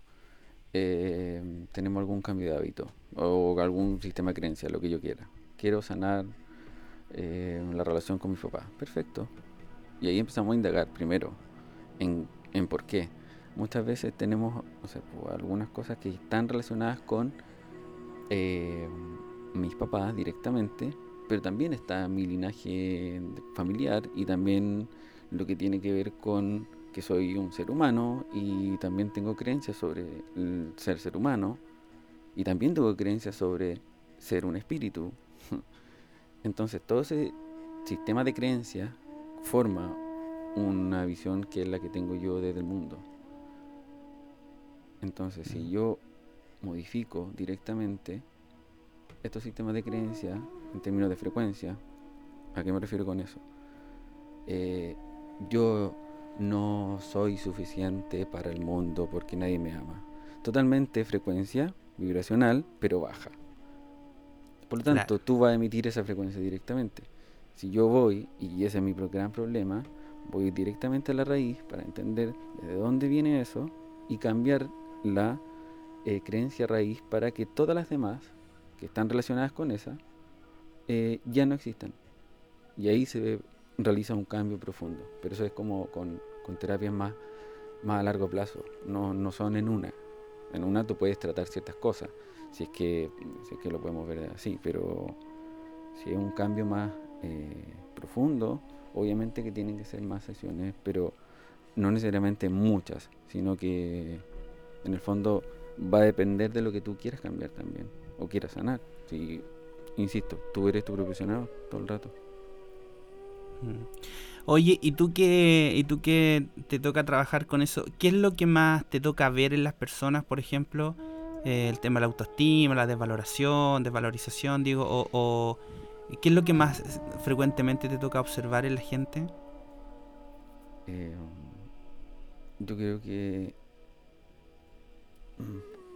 eh, tenemos algún cambio de hábito o algún sistema de creencia, lo que yo quiera. Quiero sanar Eh, la relación con mi papá, perfecto, y ahí empezamos a indagar primero en, en por qué. Muchas veces tenemos, o sea, algunas cosas que están relacionadas con eh, mis papás directamente, pero también está mi linaje familiar y también lo que tiene que ver con que soy un ser humano y también tengo creencias sobre el ser ser humano y también tengo creencias sobre ser un espíritu. Entonces, todo ese sistema de creencias forma una visión que es la que tengo yo desde el mundo. Entonces, si yo modifico directamente estos sistemas de creencias en términos de frecuencia, ¿a qué me refiero con eso? Eh, yo no soy suficiente para el mundo porque nadie me ama. Totalmente frecuencia vibracional, pero baja. Por lo tanto, claro, tú vas a emitir esa frecuencia directamente. Si yo voy, y ese es mi gran problema, voy directamente a la raíz para entender desde dónde viene eso y cambiar la eh, creencia raíz para que todas las demás que están relacionadas con esa eh, ya no existan. Y ahí se ve, realiza un cambio profundo. Pero eso es como con, con terapias más, más a largo plazo. No, no son en una. En una tú puedes tratar ciertas cosas, si es que, si es que lo podemos ver así, pero si es un cambio más eh, profundo, obviamente que tienen que ser más sesiones, pero no necesariamente muchas, sino que en el fondo va a depender de lo que tú quieras cambiar también, o quieras sanar. Si, insisto, tú eres tu profesional todo el rato. Oye, ¿y tú que y tú que te toca trabajar con eso? ¿Qué es lo que más te toca ver en las personas, por ejemplo? Eh, el tema de la autoestima, la desvaloración, desvalorización, digo, o, o ¿qué es lo que más frecuentemente te toca observar en la gente? Eh, yo creo que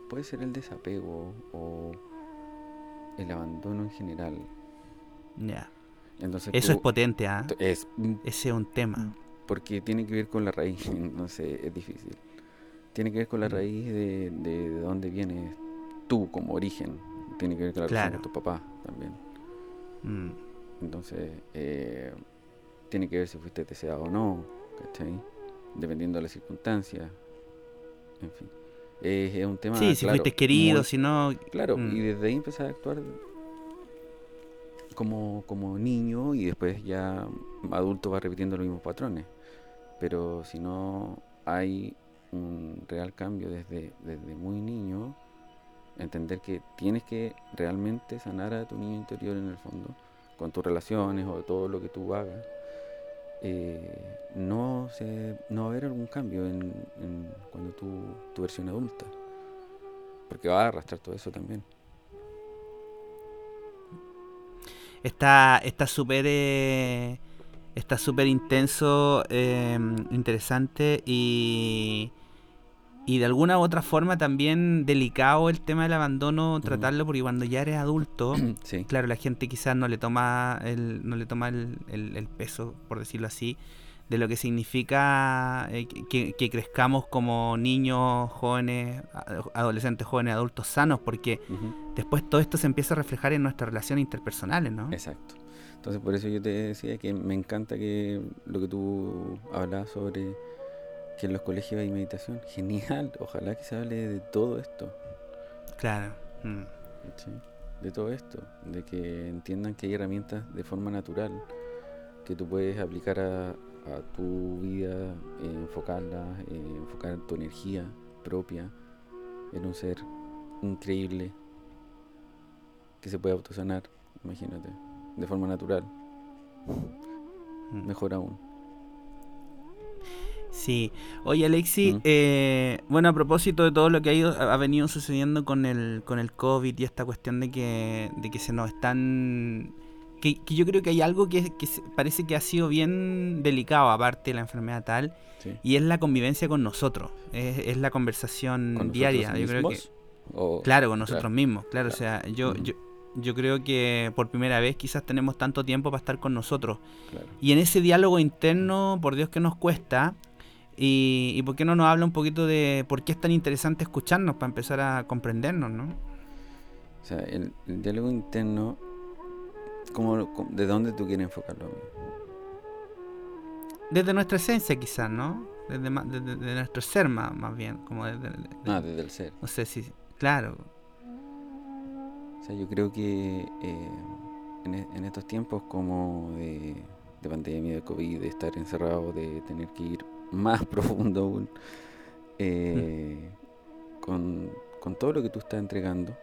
puede ser el desapego o el abandono en general. Ya. Yeah. Entonces, eso es potente, ¿ah? ¿eh? Es, Ese es un tema. Porque tiene que ver con la raíz, entonces es difícil. Tiene que ver con la raíz de, de, de dónde vienes tú como origen. Tiene que ver con la claro. relación con tu papá también. Mm. Entonces, eh, tiene que ver si fuiste deseado o no, ¿cachai? Dependiendo de las circunstancias. En fin. Es, es un tema. Sí, claro, si fuiste querido, muy, si no. Claro, mm. y desde ahí empezás a actuar como, como niño, y después ya adulto va repitiendo los mismos patrones. Pero si no hay un real cambio desde, desde muy niño, entender que tienes que realmente sanar a tu niño interior en el fondo, con tus relaciones o todo lo que tú hagas, eh, no se no va a haber algún cambio en, en cuando tú tu, tu versión adulta, porque va a arrastrar todo eso también. Está está súper eh, está súper intenso, eh, interesante y y de alguna u otra forma también delicado el tema del abandono, tratarlo, porque cuando ya eres adulto, sí. claro, la gente quizás no le toma el no le toma el, el, el peso, por decirlo así, de lo que significa eh, que, que crezcamos como niños, jóvenes, adolescentes, jóvenes, adultos sanos, porque uh-huh. después todo esto se empieza a reflejar en nuestras relaciones interpersonales, ¿no? Exacto. Entonces por eso yo te decía que me encanta que lo que tú hablabas sobre que en los colegios hay meditación. Genial, ojalá que se hable de todo esto. Claro. Mm. ¿Sí? De todo esto, de que entiendan que hay herramientas de forma natural que tú puedes aplicar a, a tu vida, eh, enfocarla, eh, enfocar tu energía propia en un ser increíble que se puede autosanar, imagínate, de forma natural. Mm. Mejor aún. Sí. Oye, Alexis, ¿Mm? eh, bueno, a propósito de todo lo que ha ido, ha venido sucediendo con el con el COVID y esta cuestión de que de que se nos están... Que, que yo creo que hay algo que, que parece que ha sido bien delicado, aparte de la enfermedad tal, sí. Y es la convivencia con nosotros, es, es la conversación ¿Con diaria. Yo creo que, o, claro, con nosotros claro. mismos, claro, claro, o sea, yo... Mm. yo Yo creo que por primera vez quizás tenemos tanto tiempo para estar con nosotros. Claro. Y en ese diálogo interno, por Dios que nos cuesta. Y, y por qué no nos habla un poquito de por qué es tan interesante escucharnos para empezar a comprendernos, ¿no? O sea, el, el diálogo interno, ¿cómo, cómo, ¿de dónde tú quieres enfocarlo? Desde nuestra esencia quizás, ¿no? Desde, desde, desde nuestro ser más, más bien. Como desde, desde, ah, desde el ser. No sé si... Claro... O sea, yo creo que eh, en, en estos tiempos como de, de pandemia, de COVID, de estar encerrado, de tener que ir más profundo aún, eh, mm. con, con todo lo que tú estás entregando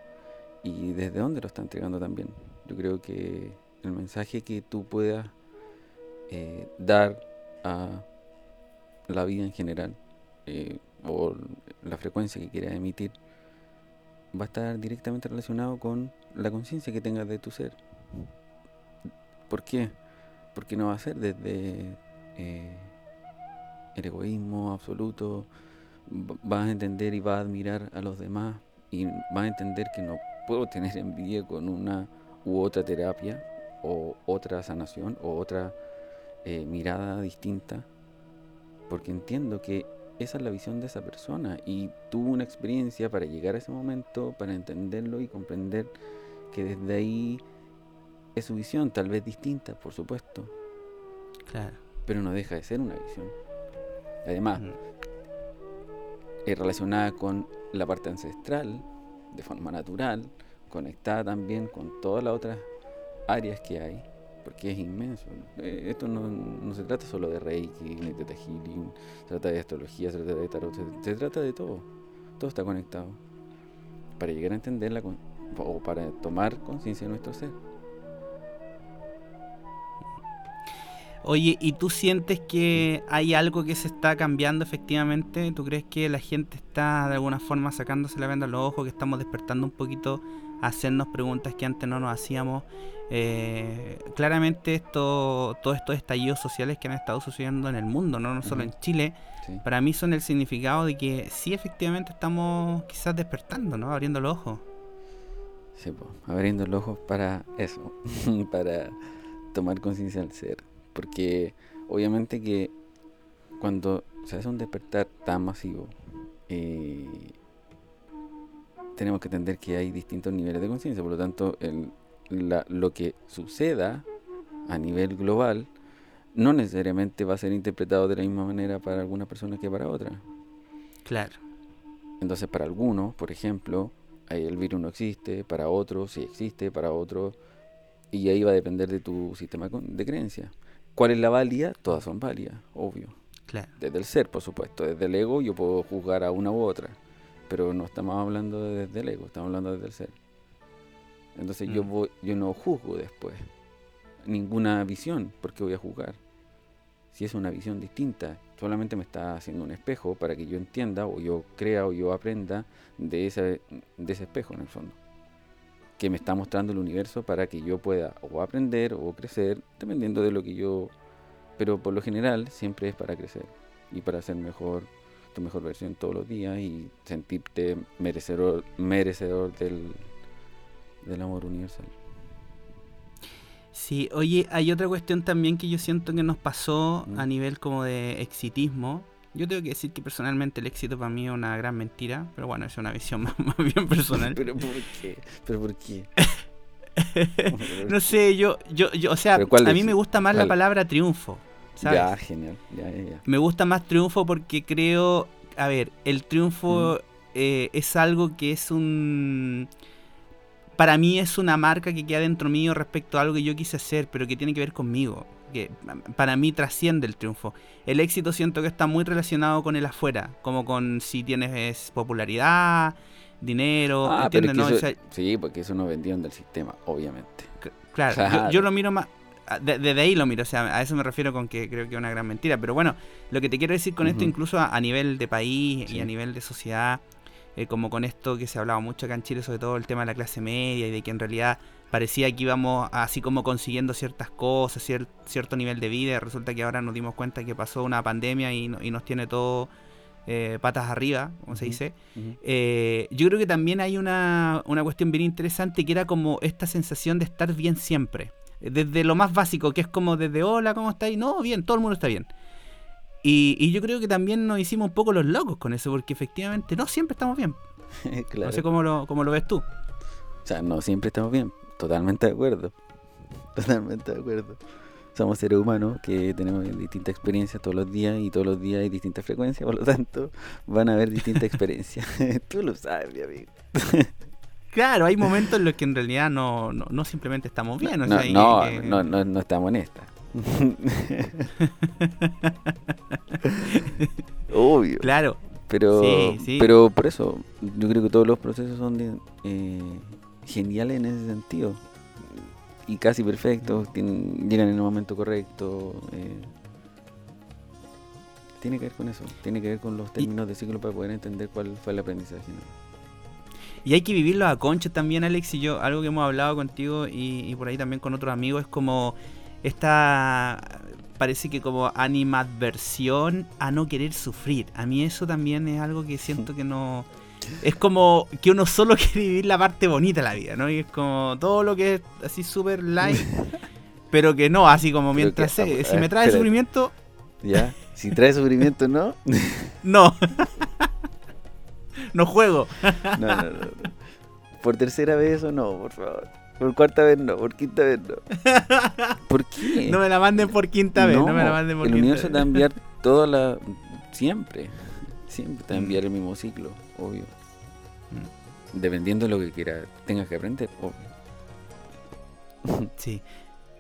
y desde dónde lo estás entregando también. Yo creo que el mensaje que tú puedas eh, dar a la vida en general eh, o la frecuencia que quieras emitir, va a estar directamente relacionado con la conciencia que tengas de tu ser. ¿Por qué? Porque no va a ser desde eh, el egoísmo absoluto. Vas a entender y vas a admirar a los demás y vas a entender que no puedo tener envidia con una u otra terapia o otra sanación o otra eh, mirada distinta, porque entiendo que esa es la visión de esa persona y tuvo una experiencia para llegar a ese momento, para entenderlo y comprender que desde ahí es su visión, tal vez distinta, por supuesto. Claro. Pero no deja de ser una visión. Además, mm. es relacionada con la parte ancestral, de forma natural, conectada también con todas las otras áreas que hay, porque es inmenso. Esto no, no se trata solo de Reiki, ni Theta Healing, se trata de astrología, se trata de tarot, se, se trata de todo. Todo está conectado. Para llegar a entenderla con, o para tomar conciencia de nuestro ser. Oye, ¿y tú sientes que hay algo que se está cambiando efectivamente? ¿Tú crees que la gente está de alguna forma sacándose la venda a los ojos, que estamos despertando un poquito a hacernos preguntas que antes no nos hacíamos? Eh, claramente esto, todos estos estallidos sociales que han estado sucediendo en el mundo, no, no solo uh-huh. en Chile, sí. Para mí son el significado de que sí, efectivamente estamos quizás despertando, ¿no? Abriendo los ojos. Sí, pues, abriendo los ojos para eso, para tomar conciencia del ser. Porque obviamente que cuando se hace un despertar tan masivo, eh, tenemos que entender que hay distintos niveles de conciencia. Por lo tanto, el, la, lo que suceda a nivel global no necesariamente va a ser interpretado de la misma manera para algunas personas que para otras. Claro. Entonces, para algunos, por ejemplo, el virus no existe, para otros sí existe, para otros... Y ahí va a depender de tu sistema de creencias. ¿Cuál es la válida? Todas son válidas, obvio. Claro. Desde el ser, por supuesto. Desde el ego yo puedo juzgar a una u otra. Pero no estamos hablando desde el ego, estamos hablando desde el ser. Entonces mm. yo voy, yo no juzgo después. Ninguna visión, porque voy a juzgar. Si es una visión distinta, solamente me está haciendo un espejo para que yo entienda, o yo crea, o yo aprenda de ese, de ese espejo en el fondo. Que me está mostrando el universo para que yo pueda o aprender o crecer, dependiendo de lo que yo... Pero por lo general siempre es para crecer y para ser mejor, tu mejor versión todos los días y sentirte merecedor, merecedor del, del amor universal. Sí, oye, hay otra cuestión también que yo siento que nos pasó ¿Mm? a nivel como de exitismo. Yo tengo que decir que personalmente el éxito para mí es una gran mentira, pero bueno, es una visión más, más bien personal. ¿Pero por qué? ¿Pero por qué? No sé, yo, yo, yo o sea, a mí me gusta más ¿cuál? La palabra triunfo, ¿sabes? Ya, genial. Ya, ya, ya. Me gusta más triunfo porque creo, a ver, el triunfo mm. eh, es algo que es un... Para mí es una marca que queda dentro mío respecto a algo que yo quise hacer, pero que tiene que ver conmigo. Que para mí trasciende el triunfo. El éxito siento que está muy relacionado con el afuera, como con si tienes popularidad, dinero, ah, ¿entiendes? ¿No? Eso, o sea, sí, porque eso nos vendieron del sistema, obviamente. Claro, claro. Yo, yo lo miro más, desde de, de ahí lo miro, o sea, a eso me refiero con que creo que es una gran mentira. Pero bueno, lo que te quiero decir con uh-huh. esto, incluso a, a nivel de país sí. y a nivel de sociedad, eh, como con esto que se ha hablado mucho acá en Chile, sobre todo el tema de la clase media y de que en realidad... Parecía que íbamos así como consiguiendo ciertas cosas, cier- cierto nivel de vida. Resulta que ahora nos dimos cuenta que pasó una pandemia y, no- y nos tiene todo eh, patas arriba, como se dice. Uh-huh. Eh, yo creo que también hay una, una cuestión bien interesante que era como esta sensación de estar bien siempre. Desde lo más básico, que es como desde hola, ¿cómo estáis? No, bien, todo el mundo está bien. Y, y yo creo que también nos hicimos un poco los locos con eso, porque efectivamente no siempre estamos bien. Claro. No sé cómo lo, cómo lo ves tú. O sea, no siempre estamos bien. Totalmente de acuerdo, totalmente de acuerdo. Somos seres humanos que tenemos distintas experiencias todos los días y todos los días hay distintas frecuencias, por lo tanto van a haber distintas experiencias. Tú lo sabes, mi amigo. Claro, hay momentos en los que en realidad no, no, no simplemente estamos bien. No, o sea, no, no, que... no, no, no estamos en esta. Obvio. Claro. Pero, sí, sí. pero por eso yo creo que todos los procesos son de... Eh, geniales en ese sentido y casi perfectos, tienen, llegan en el momento correcto. Eh, tiene que ver con eso, tiene que ver con los términos y, de ciclo para poder entender cuál fue el aprendizaje, ¿no? Y hay que vivirlo a concha también, Alex. Y yo, algo que hemos hablado contigo y, y por ahí también con otros amigos, es como esta, parece que como animadversión a no querer sufrir. A mí eso también es algo que siento que no... Es como que uno solo quiere vivir la parte bonita de la vida, ¿no? Y es como todo lo que es así súper light, pero que no, así como mientras que, se, a, si me trae espera. sufrimiento... Ya, si trae sufrimiento, ¿no? No. No juego. No, no, no, no. Por tercera vez eso no, por favor. Por cuarta vez no, por quinta vez no. ¿Por qué? No me la manden por quinta no, vez, no me la manden por quinta vez. El universo te va a enviar toda la... Siempre, siempre te va a enviar el mismo ciclo. Obvio. Mm. Dependiendo de lo que quieras, tengas que aprender, obvio. Sí.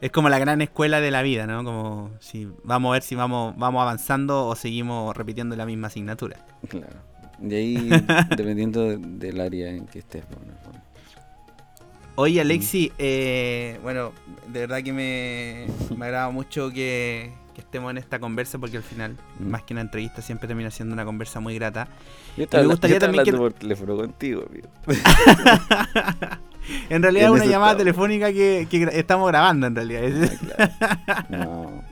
Es como la gran escuela de la vida, ¿no? Como si vamos a ver si vamos, vamos avanzando o seguimos repitiendo la misma asignatura. Claro. De ahí, dependiendo de, del área en que estés, bueno, bueno. Oye, Alexi, mm. eh, bueno, de verdad que me, me agrada mucho que, que estemos en esta conversa, porque al final, mm. más que una entrevista, siempre termina siendo una conversa muy grata. Yo estaba, me gustaría yo también que... por teléfono contigo, amigo. En realidad es una llamada estaba? telefónica que, que estamos grabando, en realidad. Ah, claro. No,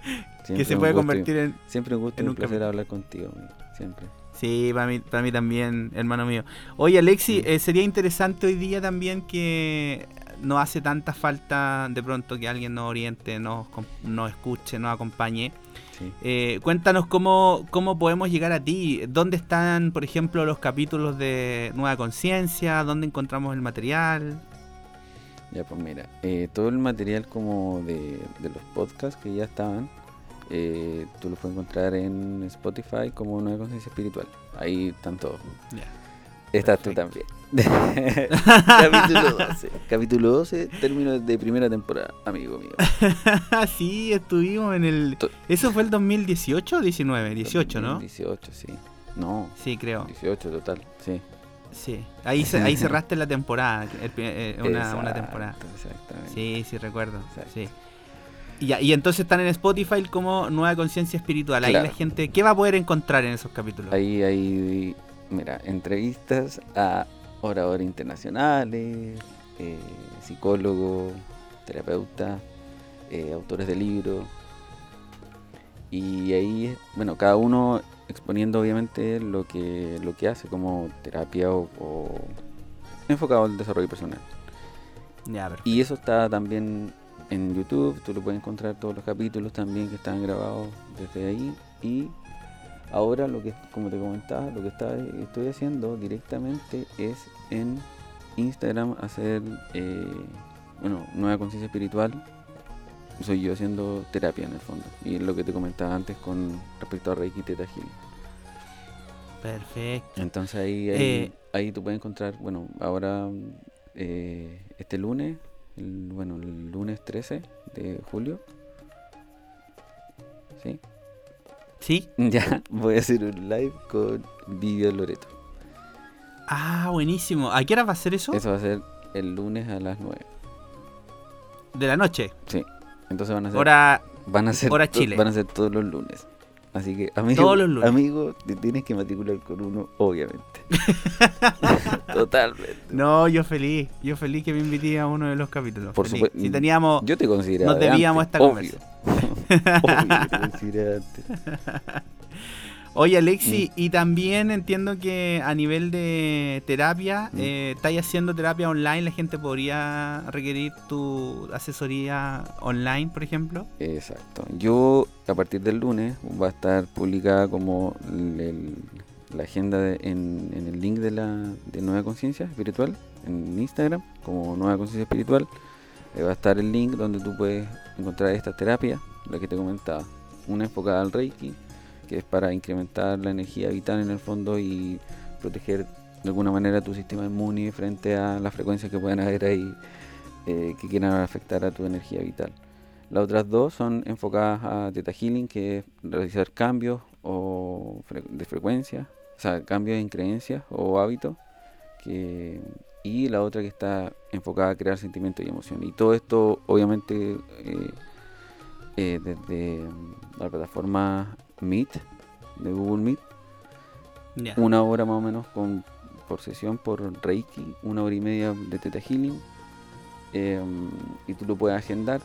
que se puede convertir en... Siempre un gusto y un placer cam... hablar contigo, amigo. Siempre. Sí, para mí, para mí también, hermano mío. Oye, Alexi, sí. eh, sería interesante hoy día también que no hace tanta falta de pronto que alguien nos oriente, nos, nos escuche, nos acompañe. Sí. Eh, cuéntanos cómo, cómo podemos llegar a ti. ¿Dónde están, por ejemplo, los capítulos de Nueva Conciencia? ¿Dónde encontramos el material? Ya, pues mira, eh, todo el material como de, de los podcasts que ya estaban, Eh, tú lo puedes encontrar en Spotify como Nueva Conciencia Espiritual. Ahí están todos. Yeah. Estás perfecto. Tú también. Capítulo doce. Capítulo doce, término de primera temporada, amigo mío. Sí, estuvimos en el... ¿Eso fue el dos mil dieciocho diecinueve? dieciocho, ¿no? dieciocho, sí. No. Sí, creo. dieciocho total, sí. Sí, ahí, se, ahí cerraste la temporada, el, eh, una, exacto, una temporada. Exactamente. Sí, sí, recuerdo. Exacto. Sí. Y, y entonces están en Spotify como Nueva Conciencia Espiritual. Ahí claro. La gente, ¿qué va a poder encontrar en esos capítulos? Ahí hay, mira, entrevistas a oradores internacionales, eh, psicólogos, terapeutas, eh, autores de libros. Y ahí, bueno, cada uno exponiendo obviamente lo que lo que hace como terapia o, o enfocado al desarrollo personal. Ya, perfecto. Y eso está también... En YouTube, tú lo puedes encontrar todos los capítulos también que están grabados desde ahí. Y ahora, lo que como te comentaba, lo que está, estoy haciendo directamente es en Instagram hacer eh, bueno, Nueva Conciencia Espiritual soy yo haciendo terapia en el fondo, y es lo que te comentaba antes con respecto a Reiki y Theta Healing. Perfecto. Entonces ahí, ahí, eh, ahí tú puedes encontrar, bueno, ahora eh, este lunes, el, bueno, el lunes trece de julio, ¿sí? ¿Sí? Ya, voy a hacer un live con Video Loreto. Ah, buenísimo. ¿A qué hora va a ser eso? Eso va a ser el lunes a las nueve. ¿De la noche? Sí. Entonces van a ser... Hora, van a ser hora to- Chile. Van a ser todos los lunes. Así que, amigo, todos los lunes. Amigo, te tienes que matricular con uno, obviamente. Totalmente. No, yo feliz. Yo feliz que me invité a uno de los capítulos. Por supuesto. Si teníamos... Yo te consideraba... Nos debíamos esta obvio. Conversa. Obvio, te consideraba antes. Oye, Alexis, mm. y también entiendo que a nivel de terapia, mm. eh, estáis haciendo terapia online, ¿la gente podría requerir tu asesoría online, por ejemplo? Exacto. Yo, a partir del lunes, va a estar publicada como el, el, la agenda de, en, en el link de la de Nueva Conciencia Espiritual, en Instagram, como Nueva Conciencia Espiritual. Eh, va a estar el link donde tú puedes encontrar estas terapias, la que te comentaba, una enfocada al Reiki, que es para incrementar la energía vital en el fondo y proteger de alguna manera tu sistema inmune frente a las frecuencias que puedan haber ahí eh, que quieran afectar a tu energía vital. Las otras dos son enfocadas a Theta Healing, que es realizar cambios o fre- de frecuencia, o sea, cambios en creencias o hábitos, que, y la otra que está enfocada a crear sentimientos y emociones. Y todo esto, obviamente, eh, eh, desde la plataforma Meet, de Google Meet, yeah. Una hora más o menos con, por sesión por Reiki, una hora y media de Theta Healing, eh, y tú lo puedes agendar.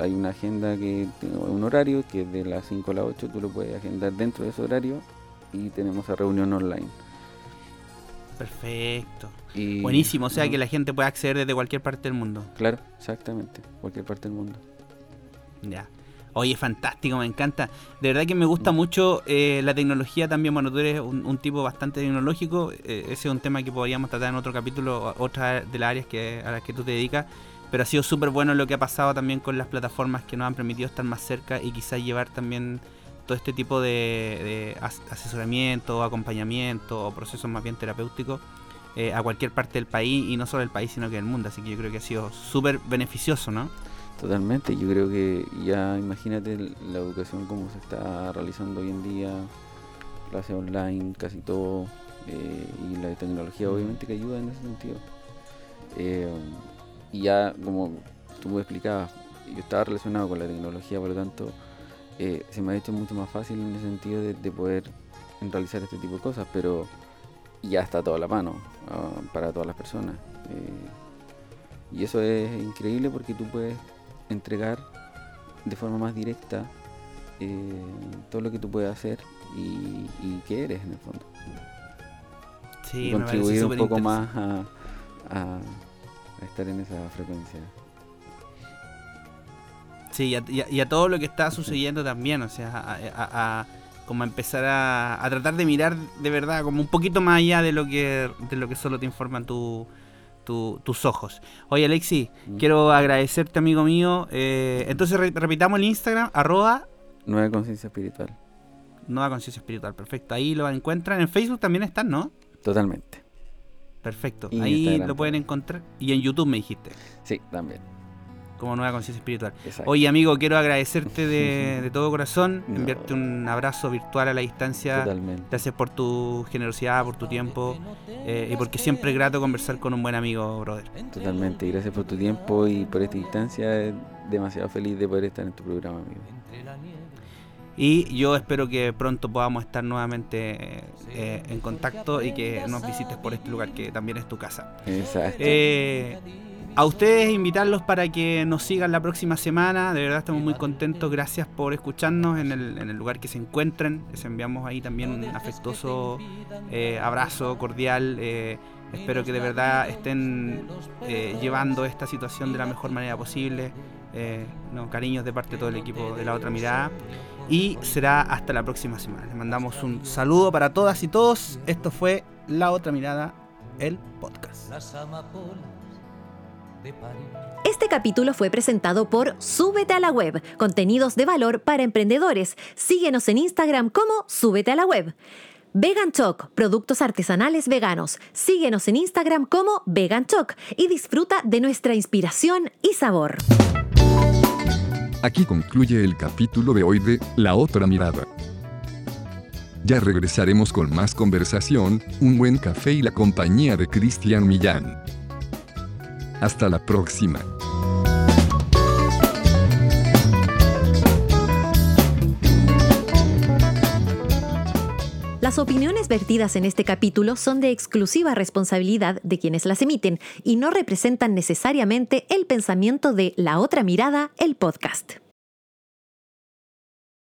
Hay una agenda que tiene un horario que es de las cinco a las ocho, tú lo puedes agendar dentro de ese horario y tenemos esa reunión online. Perfecto. Y, buenísimo, o sea, ¿no? Que la gente puede acceder desde cualquier parte del mundo. Claro, exactamente, cualquier parte del mundo. Ya. Yeah. Oye, fantástico, me encanta. De verdad que me gusta mucho eh, la tecnología también. Bueno, tú eres un, un tipo bastante tecnológico. Eh, ese es un tema que podríamos tratar en otro capítulo, otra de las áreas que, a las que tú te dedicas. Pero ha sido súper bueno lo que ha pasado también con las plataformas que nos han permitido estar más cerca y quizás llevar también todo este tipo de, de as- asesoramiento, acompañamiento o procesos más bien terapéuticos eh, a cualquier parte del país, y no solo del país, sino que del mundo. Así que yo creo que ha sido súper beneficioso, ¿no? Totalmente, yo creo que ya imagínate la educación como se está realizando hoy en día, clases online, casi todo, eh, y la tecnología obviamente que ayuda en ese sentido. Eh, y ya como tú me explicabas, yo estaba relacionado con la tecnología, por lo tanto eh, se me ha hecho mucho más fácil en el sentido de, de poder realizar este tipo de cosas, pero ya está todo a la mano uh, para todas las personas. Eh, y eso es increíble porque tú puedes entregar de forma más directa eh, todo lo que tú puedes hacer y, y qué eres en el fondo. Sí, y contribuir un poco más a, a, a estar en esa frecuencia. Sí, y a, y a, y a todo lo que está sucediendo, sí. También, o sea, a, a, a como empezar a, a tratar de mirar de verdad como un poquito más allá de lo que de lo que solo te informan tu Tu, tus ojos. Oye, Alexis, mm. quiero agradecerte, amigo mío. Eh, entonces re- repitamos el Instagram, arroba Nueva Conciencia Espiritual. Nueva Conciencia Espiritual, perfecto. Ahí lo encuentran. En Facebook también están, ¿no? Totalmente. Perfecto. Y ahí Instagram lo pueden encontrar. Y en YouTube me dijiste. Sí, también. Como Nueva Conciencia Espiritual. Exacto. Oye, amigo, quiero agradecerte de, de todo corazón, no. enviarte un abrazo virtual a la distancia. Totalmente. Gracias por tu generosidad, por tu tiempo, eh, y porque siempre es grato conversar con un buen amigo, brother. Totalmente, y gracias por tu tiempo y por esta distancia. Demasiado feliz de poder estar en tu programa, amigo. Y yo espero que pronto podamos estar nuevamente eh, en contacto y que nos visites por este lugar que también es tu casa. Exacto. Eh, A ustedes invitarlos para que nos sigan la próxima semana. De verdad estamos muy contentos. Gracias por escucharnos en el, en el lugar que se encuentren. Les enviamos ahí también un afectuoso eh, abrazo cordial. Eh, espero que de verdad estén eh, llevando esta situación de la mejor manera posible. Eh, no, cariños de parte de todo el equipo de La Otra Mirada. Y será hasta la próxima semana. Les mandamos un saludo para todas y todos. Esto fue La Otra Mirada, el podcast. Este capítulo fue presentado por Súbete a la Web, contenidos de valor para emprendedores. Síguenos en Instagram como Súbete a la Web. Vegan Choc, productos artesanales veganos. Síguenos en Instagram como Vegan Choc y disfruta de nuestra inspiración y sabor. Aquí concluye el capítulo de hoy de La Otra Mirada. Ya regresaremos con más conversación, un buen café y la compañía de Cristian Millán. Hasta la próxima. Las opiniones vertidas en este capítulo son de exclusiva responsabilidad de quienes las emiten y no representan necesariamente el pensamiento de La Otra Mirada, el podcast.